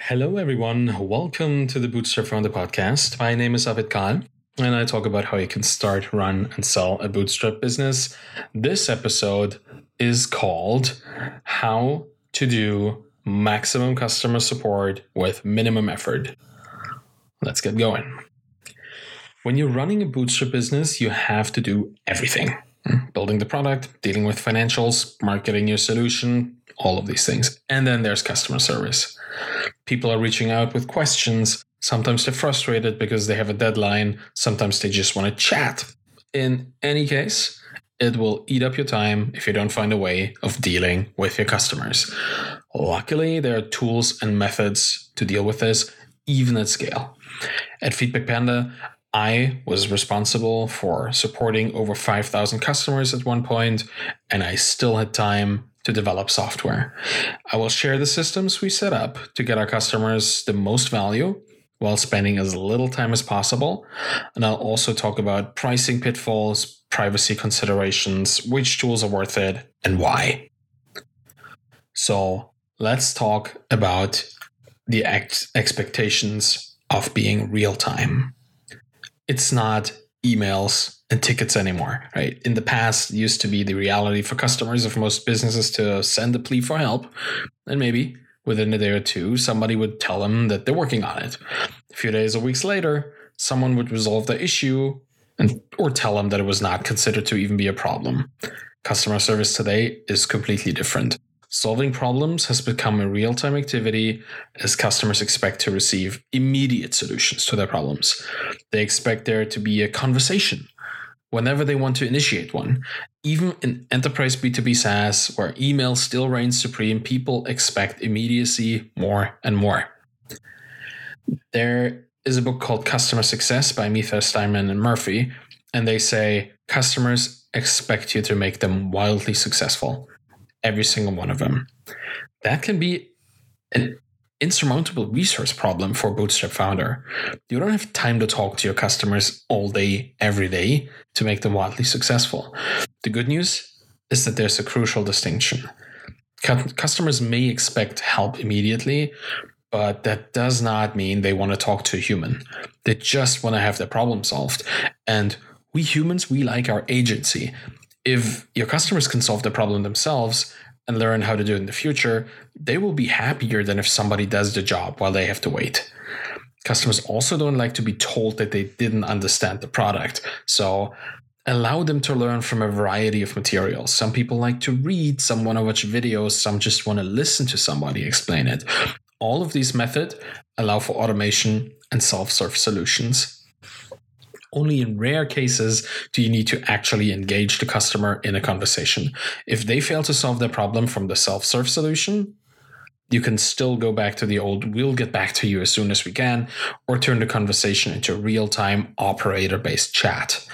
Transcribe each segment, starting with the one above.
Hello, everyone. Welcome to the Bootstrap Founder Podcast. My name is Arvid Kahl, and I talk about how you can start, run, and sell a bootstrap business. This episode is called How to Do Maximum Customer Support with Minimum Effort. Let's get going. When you're running a bootstrap business, you have to do everything. Building the product, dealing with financials, marketing your solution, all of these things. And then there's customer service. People are reaching out with questions. Sometimes they're frustrated because they have a deadline. Sometimes they just want to chat. In any case, it will eat up your time if you don't find a way of dealing with your customers. Luckily, there are tools and methods to deal with this, even at scale. At Feedback Panda, I was responsible for supporting over 5,000 customers at one point, and I still had time to develop software. I will share the systems we set up to get our customers the most value while spending as little time as possible. And I'll also talk about pricing pitfalls, privacy considerations, which tools are worth it, and why. So let's talk about the expectations of being real time. It's not emails and tickets anymore, right? In the past, it used to be the reality for customers of most businesses to send a plea for help, and maybe within a day or two, somebody would tell them that they're working on it. A few days or weeks later, someone would resolve the issue or tell them that it was not considered to even be a problem. Customer service today is completely different. Solving problems has become a real-time activity as customers expect to receive immediate solutions to their problems. They expect there to be a conversation whenever they want to initiate one. Even in enterprise B2B SaaS, where email still reigns supreme, people expect immediacy more and more. There is a book called Customer Success by Mitha Steinman and Murphy, and they say customers expect you to make them wildly successful. Every single one of them. That can be an insurmountable resource problem for a bootstrap founder. You don't have time to talk to your customers all day, every day to make them wildly successful. The good news is that there's a crucial distinction. Customers may expect help immediately, but that does not mean they want to talk to a human. They just want to have their problem solved. And we humans, we like our agency. If your customers can solve the problem themselves and learn how to do it in the future, they will be happier than if somebody does the job while they have to wait. Customers also don't like to be told that they didn't understand the product. So allow them to learn from a variety of materials. Some people like to read, some want to watch videos, some just want to listen to somebody explain it. All of these methods allow for automation and self-serve solutions. Only in rare cases do you need to actually engage the customer in a conversation. If they fail to solve their problem from the self-serve solution, you can still go back to the old, we'll get back to you as soon as we can, or turn the conversation into real-time operator-based chat.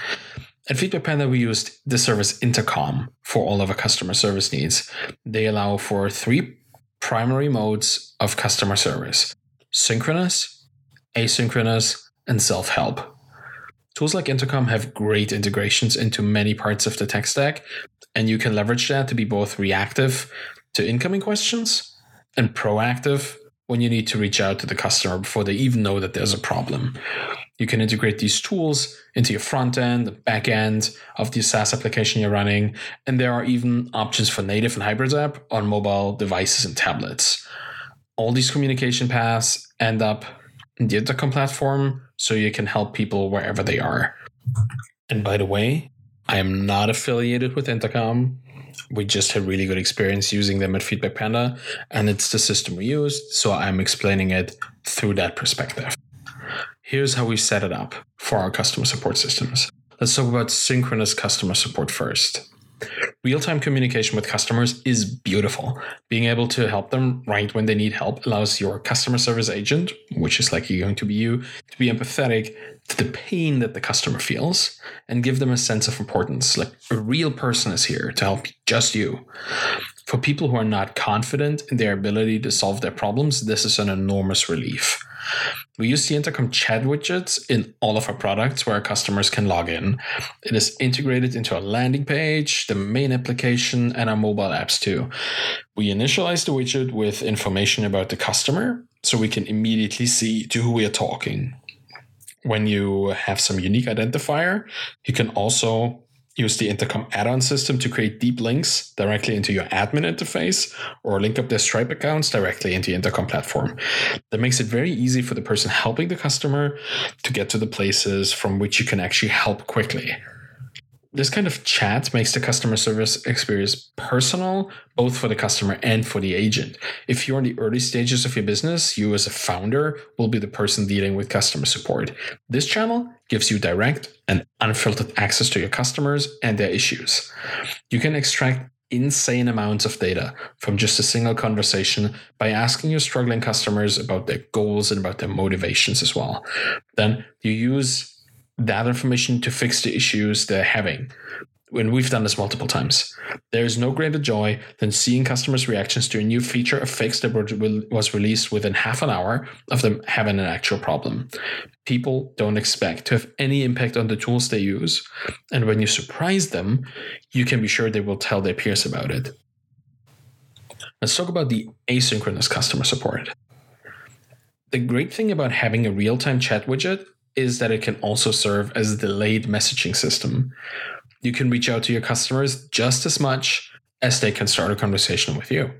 At Feedback Panda, we used the service Intercom for all of our customer service needs. They allow for three primary modes of customer service: synchronous, asynchronous, and self-help. Tools like Intercom have great integrations into many parts of the tech stack, and you can leverage that to be both reactive to incoming questions and proactive when you need to reach out to the customer before they even know that there's a problem. You can integrate these tools into your front end, the back end of the SaaS application you're running, and there are even options for native and hybrid app on mobile devices and tablets. All these communication paths end up in the Intercom platform, so you can help people wherever they are. And by the way, I am not affiliated with Intercom. We just had really good experience using them at Feedback Panda, and it's the system we used, so I'm explaining it through that perspective. Here's how we set it up for our customer support systems. Let's talk about synchronous customer support first. Real-time communication with customers is beautiful. Being able to help them right when they need help allows your customer service agent, which is likely going to be you, to be empathetic to the pain that the customer feels and give them a sense of importance, like a real person is here to help just you. For people who are not confident in their ability to solve their problems, this is an enormous relief. We use the Intercom chat widgets in all of our products where our customers can log in. It is integrated into our landing page, the main application, and our mobile apps too. We initialize the widget with information about the customer so we can immediately see to who we are talking. When you have some unique identifier, you can also use the Intercom add-on system to create deep links directly into your admin interface or link up their Stripe accounts directly into the Intercom platform. That makes it very easy for the person helping the customer to get to the places from which you can actually help quickly. This kind of chat makes the customer service experience personal, both for the customer and for the agent. If you're in the early stages of your business, you as a founder will be the person dealing with customer support. This channel gives you direct and unfiltered access to your customers and their issues. You can extract insane amounts of data from just a single conversation by asking your struggling customers about their goals and about their motivations as well. Then you use that information to fix the issues they're having. And we've done this multiple times. There is no greater joy than seeing customers' reactions to a new feature or fix that was released within half an hour of them having an actual problem. People don't expect to have any impact on the tools they use. And when you surprise them, you can be sure they will tell their peers about it. Let's talk about the asynchronous customer support. The great thing about having a real-time chat widget is that it can also serve as a delayed messaging system. You can reach out to your customers just as much as they can start a conversation with you.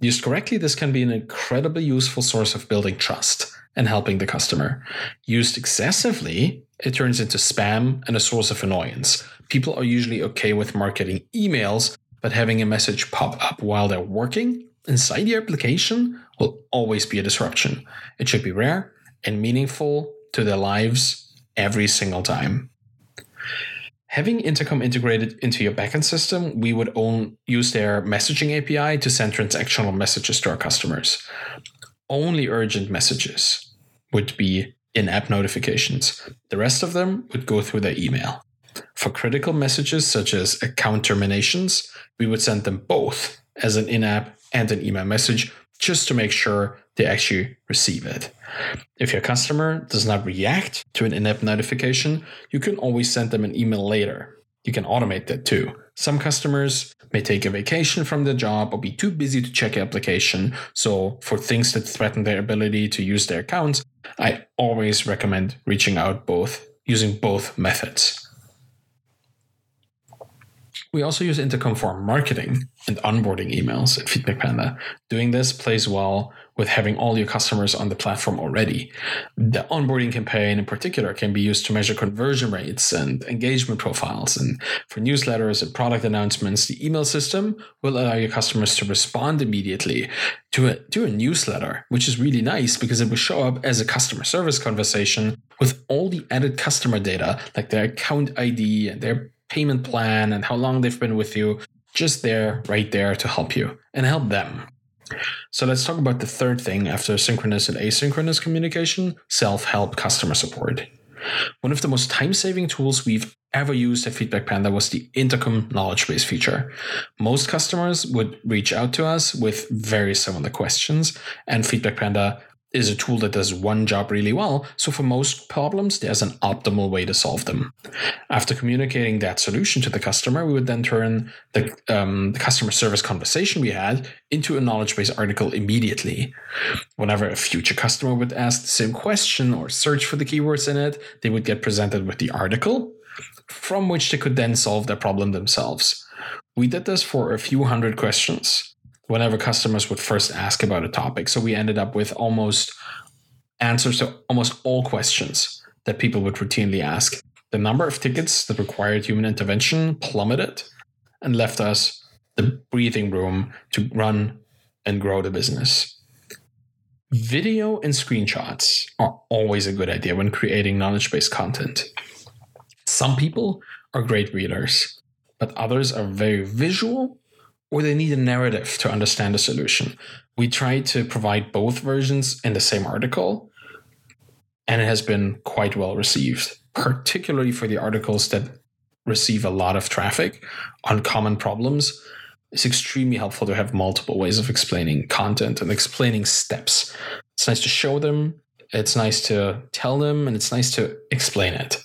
Used correctly, this can be an incredibly useful source of building trust and helping the customer. Used excessively, it turns into spam and a source of annoyance. People are usually okay with marketing emails, but having a message pop up while they're working inside your application will always be a disruption. It should be rare and meaningful to their lives every single time. Having Intercom integrated into your backend system, we would use their messaging API to send transactional messages to our customers. Only urgent messages would be in-app notifications. The rest of them would go through their email. For critical messages such as account terminations, we would send them both as an in-app and an email message just to make sure they actually receive it. If your customer does not react to an in-app notification, you can always send them an email later. You can automate that too. Some customers may take a vacation from their job or be too busy to check your application. So for things that threaten their ability to use their accounts, I always recommend reaching out using both methods. We also use Intercom for marketing and onboarding emails at Feedback Panda. Doing this plays well with having all your customers on the platform already. The onboarding campaign in particular can be used to measure conversion rates and engagement profiles. And for newsletters and product announcements, the email system will allow your customers to respond immediately to a newsletter, which is really nice because it will show up as a customer service conversation with all the added customer data, like their account ID and their payment plan and how long they've been with you, just there, right there to help you and help them. So let's talk about the third thing after synchronous and asynchronous communication, self-help customer support. One of the most time-saving tools we've ever used at Feedback Panda was the Intercom knowledge base feature. Most customers would reach out to us with very similar questions, and Feedback Panda is a tool that does one job really well, so for most problems, there's an optimal way to solve them. After communicating that solution to the customer, we would then turn the customer service conversation we had into a knowledge base article immediately. Whenever a future customer would ask the same question or search for the keywords in it, they would get presented with the article from which they could then solve their problem themselves. We did this for a few hundred questions whenever customers would first ask about a topic. So we ended up with answers to almost all questions that people would routinely ask. The number of tickets that required human intervention plummeted and left us the breathing room to run and grow the business. Video and screenshots are always a good idea when creating knowledge-based content. Some people are great readers, but others are very visual, or they need a narrative to understand the solution. We try to provide both versions in the same article, and it has been quite well received, particularly for the articles that receive a lot of traffic on common problems. It's extremely helpful to have multiple ways of explaining content and explaining steps. It's nice to show them, it's nice to tell them, and it's nice to explain it.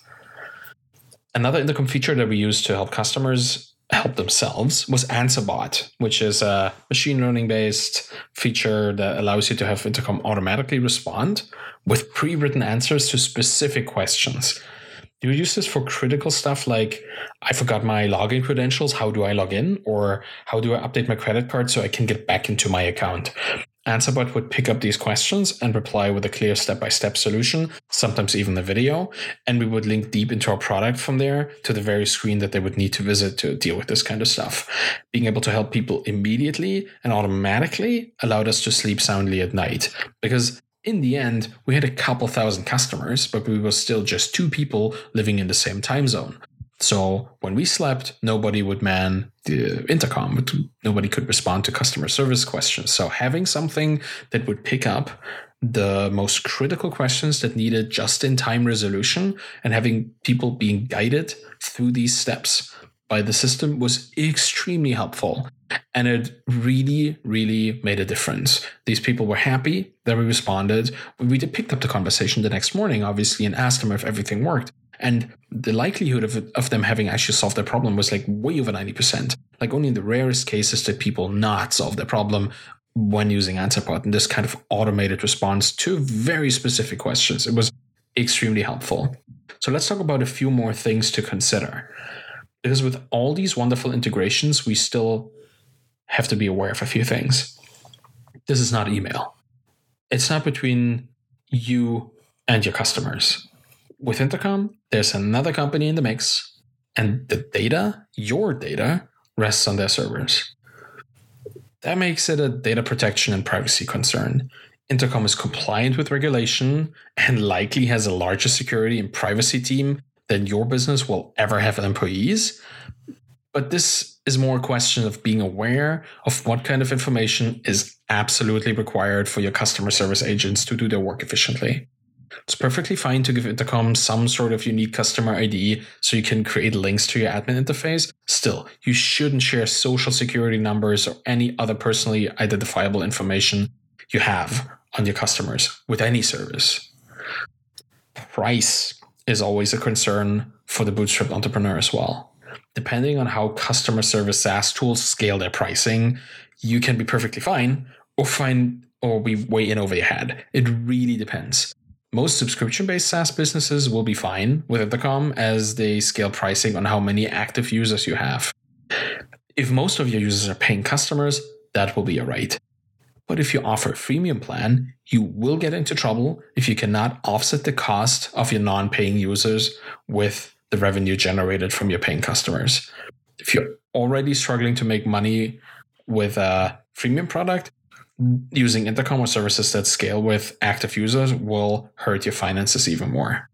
Another Intercom feature that we use to help customers help themselves was AnswerBot, which is a machine learning-based feature that allows you to have Intercom automatically respond with pre-written answers to specific questions. You use this for critical stuff like, I forgot my login credentials, how do I log in? Or how do I update my credit card so I can get back into my account? AnswerBot would pick up these questions and reply with a clear step-by-step solution, sometimes even a video, and we would link deep into our product from there to the very screen that they would need to visit to deal with this kind of stuff. Being able to help people immediately and automatically allowed us to sleep soundly at night, because in the end, we had a couple thousand customers, but we were still just two people living in the same time zone. So when we slept, nobody would man the intercom. Nobody could respond to customer service questions. So having something that would pick up the most critical questions that needed just-in-time resolution and having people being guided through these steps by the system was extremely helpful. And it really, really made a difference. These people were happy that we responded. We picked up the conversation the next morning, obviously, and asked them if everything worked. And the likelihood of them having actually solved their problem was like way over 90%. Like only in the rarest cases did people not solve their problem when using AnswerBot and this kind of automated response to very specific questions. It was extremely helpful. So let's talk about a few more things to consider. Because with all these wonderful integrations, we still have to be aware of a few things. This is not email. It's not between you and your customers. With Intercom, there's another company in the mix, and the data, your data, rests on their servers. That makes it a data protection and privacy concern. Intercom is compliant with regulation and likely has a larger security and privacy team than your business will ever have employees. But this is more a question of being aware of what kind of information is absolutely required for your customer service agents to do their work efficiently. It's perfectly fine to give Intercom some sort of unique customer ID so you can create links to your admin interface. Still, you shouldn't share social security numbers or any other personally identifiable information you have on your customers with any service. Price is always a concern for the bootstrapped entrepreneur as well. Depending on how customer service SaaS tools scale their pricing, you can be perfectly fine or be way in over your head. It really depends. Most subscription-based SaaS businesses will be fine with Intercom as they scale pricing on how many active users you have. If most of your users are paying customers, that will be all right. But if you offer a freemium plan, you will get into trouble if you cannot offset the cost of your non-paying users with the revenue generated from your paying customers. If you're already struggling to make money with a freemium product, using Intercom or services that scale with active users will hurt your finances even more.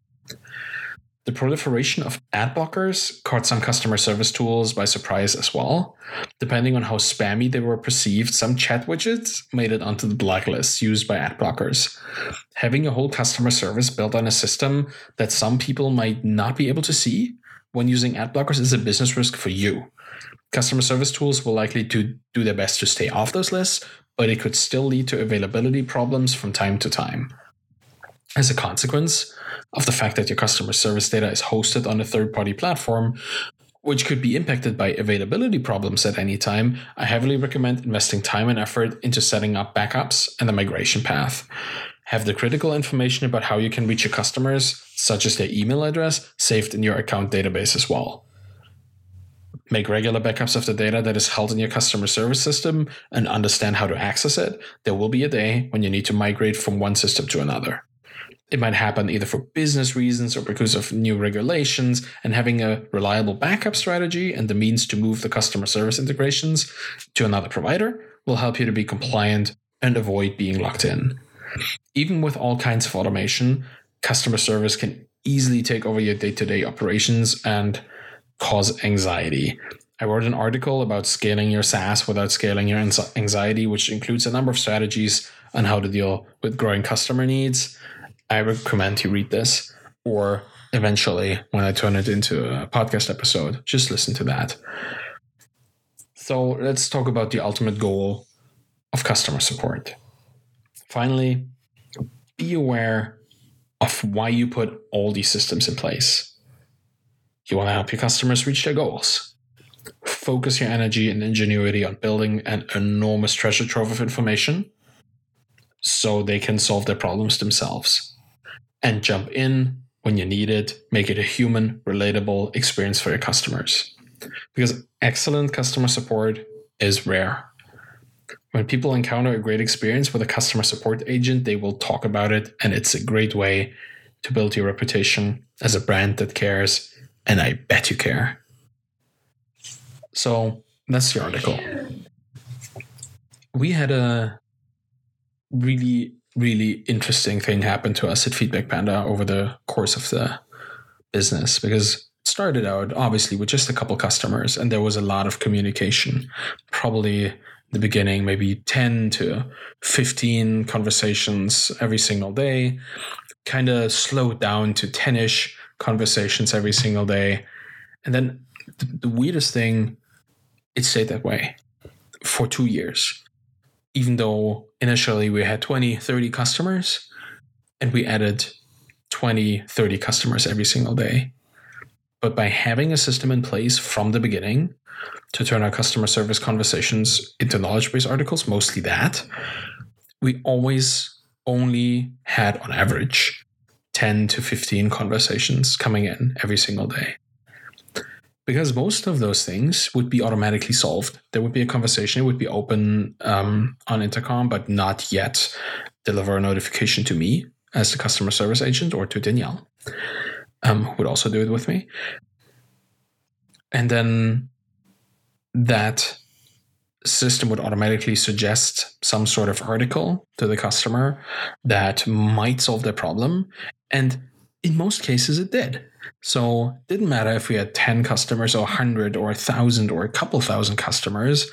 The proliferation of ad blockers caught some customer service tools by surprise as well. Depending on how spammy they were perceived, some chat widgets made it onto the blacklist used by ad blockers. Having a whole customer service built on a system that some people might not be able to see when using ad blockers is a business risk for you. Customer service tools will likely do their best to stay off those lists, but it could still lead to availability problems from time to time. As a consequence of the fact that your customer service data is hosted on a third-party platform, which could be impacted by availability problems at any time, I heavily recommend investing time and effort into setting up backups and the migration path. Have the critical information about how you can reach your customers, such as their email address, saved in your account database as well. Make regular backups of the data that is held in your customer service system and understand how to access it. There will be a day when you need to migrate from one system to another. It might happen either for business reasons or because of new regulations, and having a reliable backup strategy and the means to move the customer service integrations to another provider will help you to be compliant and avoid being locked in. Even with all kinds of automation, customer service can easily take over your day-to-day operations and cause anxiety. I wrote an article about scaling your SaaS without scaling your anxiety, which includes a number of strategies on how to deal with growing customer needs. I recommend you read this, or eventually when I turn it into a podcast episode, just listen to that. So let's talk about the ultimate goal of customer support. Finally, be aware of why you put all these systems in place. You want to help your customers reach their goals. focus your energy and ingenuity on building an enormous treasure trove of information so they can solve their problems themselves. And jump in when you need it, make it a human, relatable experience for your customers. Because excellent customer support is rare. When people encounter a great experience with a customer support agent, they will talk about it, and it's a great way to build your reputation as a brand that cares, and I bet you care. So that's the article. We had a really, really interesting thing happen to us at Feedback Panda over the course of the business, because it started out obviously with just a couple customers, and there was a lot of communication. Probably the beginning, maybe 10 to 15 conversations every single day, kind of slowed down to 10-ish conversations every single day. And then the weirdest thing, it stayed that way for 2 years, even though initially we had 20, 30 customers and we added 20, 30 customers every single day. But by having a system in place from the beginning to turn our customer service conversations into knowledge base articles, mostly that, we always only had on average 10 to 15 conversations coming in every single day. Because most of those things would be automatically solved. There would be a conversation, it would be open on Intercom, but not yet deliver a notification to me as the customer service agent or to Danielle, who would also do it with me. And then that system would automatically suggest some sort of article to the customer that might solve their problem. And in most cases, it did. So it didn't matter if we had 10 customers or 100 or 1,000 or a couple thousand customers.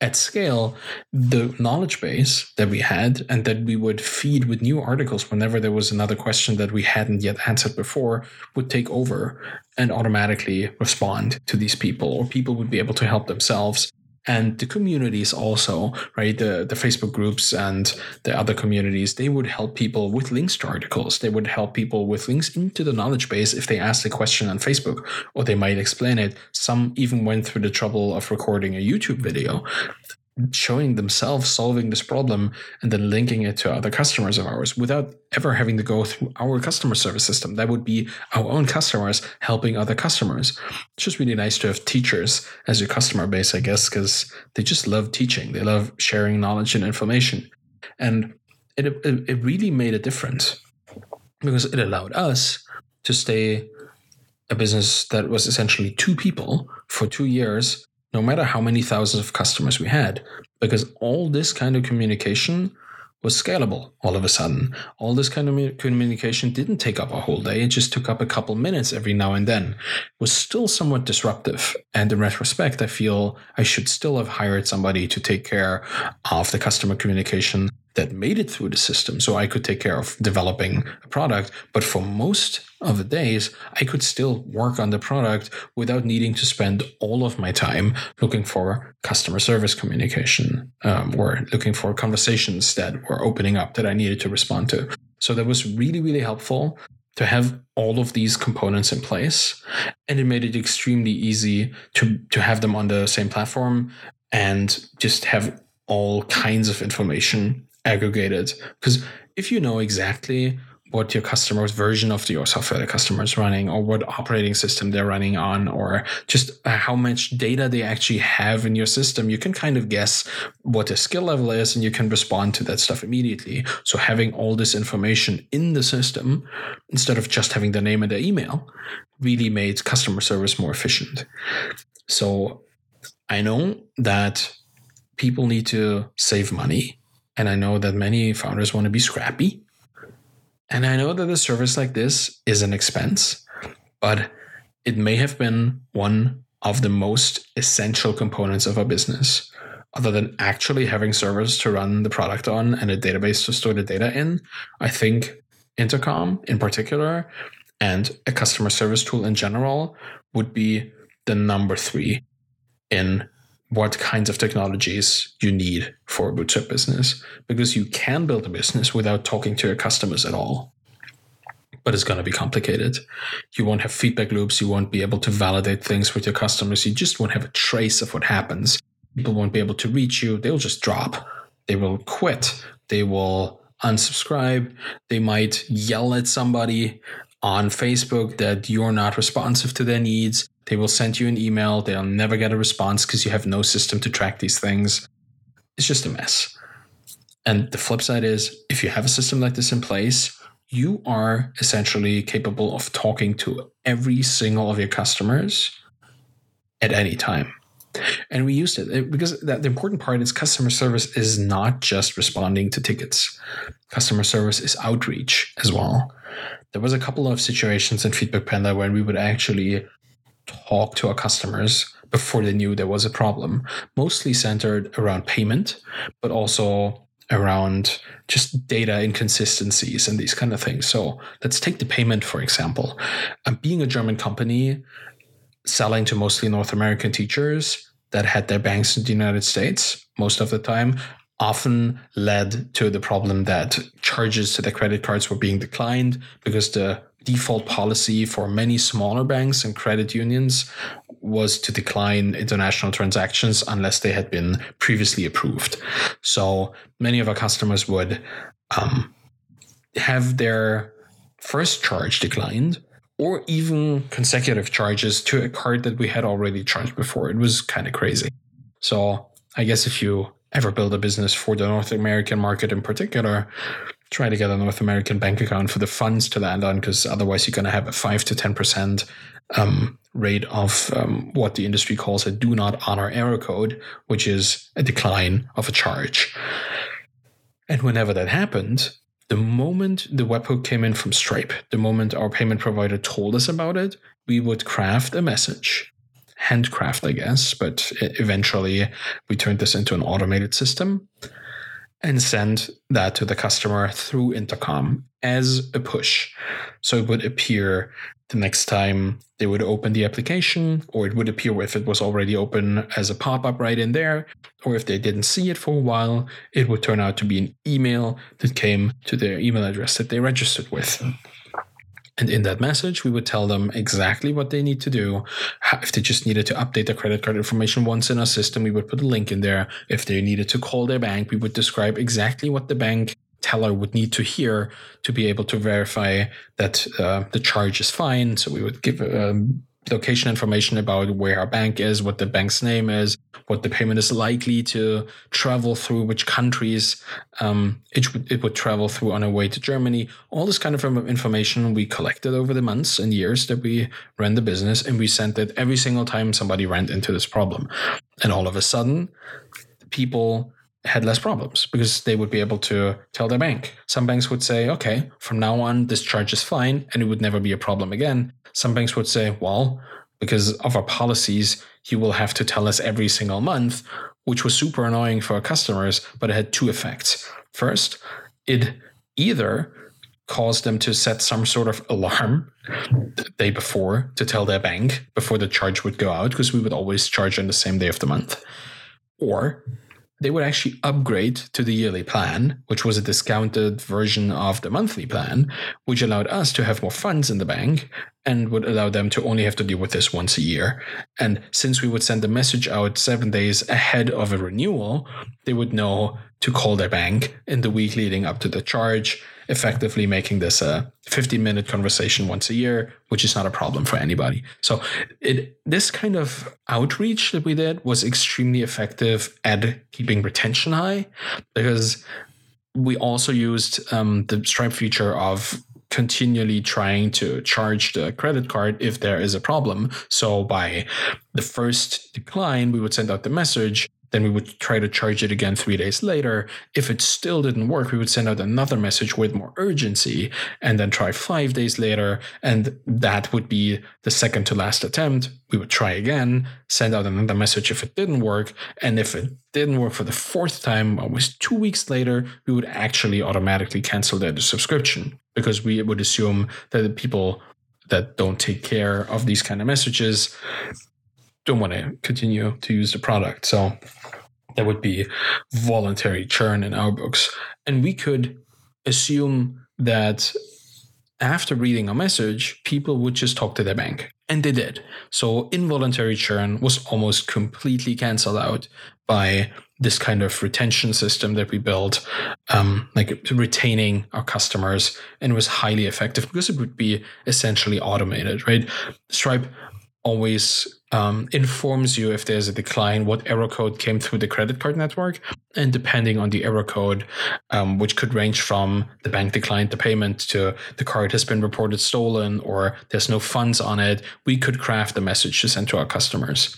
At scale, the knowledge base that we had and that we would feed with new articles whenever there was another question that we hadn't yet answered before would take over and automatically respond to these people, or people would be able to help themselves. And the communities also, right? The Facebook groups and the other communities, they would help people with links to articles. They would help people with links into the knowledge base if they asked a question on Facebook, or they might explain it. Some even went through the trouble of recording a YouTube video, showing themselves solving this problem and then linking it to other customers of ours without ever having to go through our customer service system. That would be our own customers helping other customers. It's just really nice to have teachers as your customer base, I guess, because they just love teaching. They love sharing knowledge and information. And it really made a difference because it allowed us to stay a business that was essentially two people for 2 years, no matter how many thousands of customers we had, because all this kind of communication was scalable all of a sudden. All this kind of communication didn't take up a whole day. It just took up a couple minutes every now and then. It was still somewhat disruptive. And in retrospect, I feel I should still have hired somebody to take care of the customer communication that made it through the system so I could take care of developing a product. But for most of the days, I could still work on the product without needing to spend all of my time looking for customer service communication or looking for conversations that were opening up that I needed to respond to. So that was really, really helpful to have all of these components in place. And it made it extremely easy to have them on the same platform and just have all kinds of information aggregated. Because if you know exactly what your customer's version of your software the customer is running, or what operating system they're running on, or just how much data they actually have in your system, you can kind of guess what their skill level is and you can respond to that stuff immediately. So having all this information in the system, instead of just having their name and their email, really made customer service more efficient. So I know that people need to save money. And I know that many founders want to be scrappy. And I know that a service like this is an expense, but it may have been one of the most essential components of our business. Other than actually having servers to run the product on and a database to store the data in, I think Intercom in particular and a customer service tool in general would be the number three in what kinds of technologies you need for a bootstrap business, because you can build a business without talking to your customers at all. but it's going to be complicated. You won't have feedback loops. You won't be able to validate things with your customers. You just won't have a trace of what happens. People won't be able to reach you. They'll just drop. They will quit. They will unsubscribe. They might yell at somebody on Facebook that you're not responsive to their needs. They will send you an email. They'll never get a response because you have no system to track these things. It's just a mess. And the flip side is, if you have a system like this in place, you are essentially capable of talking to every single of your customers at any time. And we used it because the important part is customer service is not just responding to tickets. Customer service is outreach as well. There was a couple of situations in Feedback Panda when we would actually talk to our customers before they knew there was a problem, mostly centered around payment, but also around just data inconsistencies and these kind of things. So let's take the payment, for example. Being a German company selling to mostly North American teachers that had their banks in the United States most of the time often led to the problem that charges to their credit cards were being declined because the default policy for many smaller banks and credit unions was to decline international transactions unless they had been previously approved. So many of our customers would have their first charge declined or even consecutive charges to a card that we had already charged before. It was kind of crazy. So I guess if you ever build a business for the North American market in particular, try to get a North American bank account for the funds to land on, because otherwise you're going to have a 5 to 10% rate of what the industry calls a do not honor error code, which is a decline of a charge. And whenever that happened, the moment the webhook came in from Stripe, the moment our payment provider told us about it, we would craft a message. Handcraft, I guess, but eventually we turned this into an automated system and send that to the customer through Intercom as a push. So it would appear the next time they would open the application, or it would appear if it was already open as a pop-up right in there, or if they didn't see it for a while, it would turn out to be an email that came to their email address that they registered with. And in that message, we would tell them exactly what they need to do. If they just needed to update their credit card information once in our system, we would put a link in there. If they needed to call their bank, we would describe exactly what the bank teller would need to hear to be able to verify that the charge is fine. So we would give location information about where our bank is, what the bank's name is, what the payment is likely to travel through, which countries it would travel through on our way to Germany. All this kind of information we collected over the months and years that we ran the business, and we sent it every single time somebody ran into this problem. And all of a sudden, people had less problems because they would be able to tell their bank. Some banks would say, okay, from now on, this charge is fine and it would never be a problem again. Some banks would say, well, because of our policies, you will have to tell us every single month, which was super annoying for our customers, but it had two effects. First, it either caused them to set some sort of alarm the day before to tell their bank before the charge would go out, because we would always charge on the same day of the month, or they would actually upgrade to the yearly plan, which was a discounted version of the monthly plan, which allowed us to have more funds in the bank and would allow them to only have to deal with this once a year. And since we would send the message out 7 days ahead of a renewal, they would know to call their bank in the week leading up to the charge, effectively making this a 15-minute conversation once a year, which is not a problem for anybody. So this kind of outreach that we did was extremely effective at keeping retention high, because we also used the Stripe feature of continually trying to charge the credit card if there is a problem. So by the first decline, we would send out the message. Then we would try to charge it again 3 days later. If it still didn't work, we would send out another message with more urgency and then try 5 days later. And that would be the second to last attempt. We would try again, send out another message if it didn't work. And if it didn't work for the fourth time, almost 2 weeks later, we would actually automatically cancel their subscription, because we would assume that the people that don't take care of these kind of messages don't want to continue to use the product. So that would be voluntary churn in our books. And we could assume that after reading a message, people would just talk to their bank. And they did. So involuntary churn was almost completely canceled out by this kind of retention system that we built, like retaining our customers, and was highly effective because it would be essentially automated, right? Stripe always informs you if there's a decline, what error code came through the credit card network. And depending on the error code, which could range from the bank declined the payment to the card has been reported stolen or there's no funds on it, we could craft a message to send to our customers.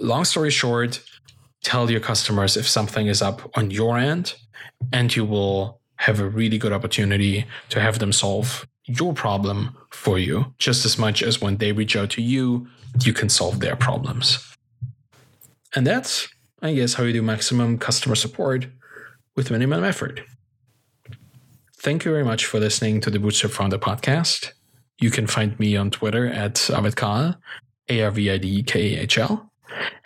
Long story short, tell your customers if something is up on your end, and you will have a really good opportunity to have them solve your problem for you, just as much as when they reach out to you, you can solve their problems. And that's, I guess, how you do maximum customer support with minimum effort. Thank you very much for listening to the Bootstrap Founder Podcast. You can find me on Twitter at Arvid Kahl, ArvidKahl.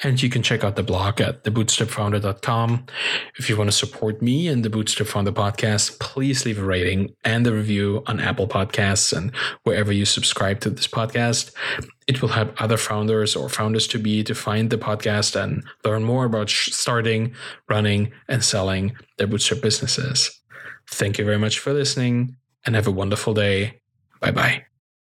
And you can check out the blog at thebootstrapfounder.com. If you want to support me and the Bootstrap Founder Podcast, please leave a rating and a review on Apple Podcasts and wherever you subscribe to this podcast. It will help other founders or founders-to-be to find the podcast and learn more about starting, running, and selling their bootstrap businesses. Thank you very much for listening, and have a wonderful day. Bye-bye.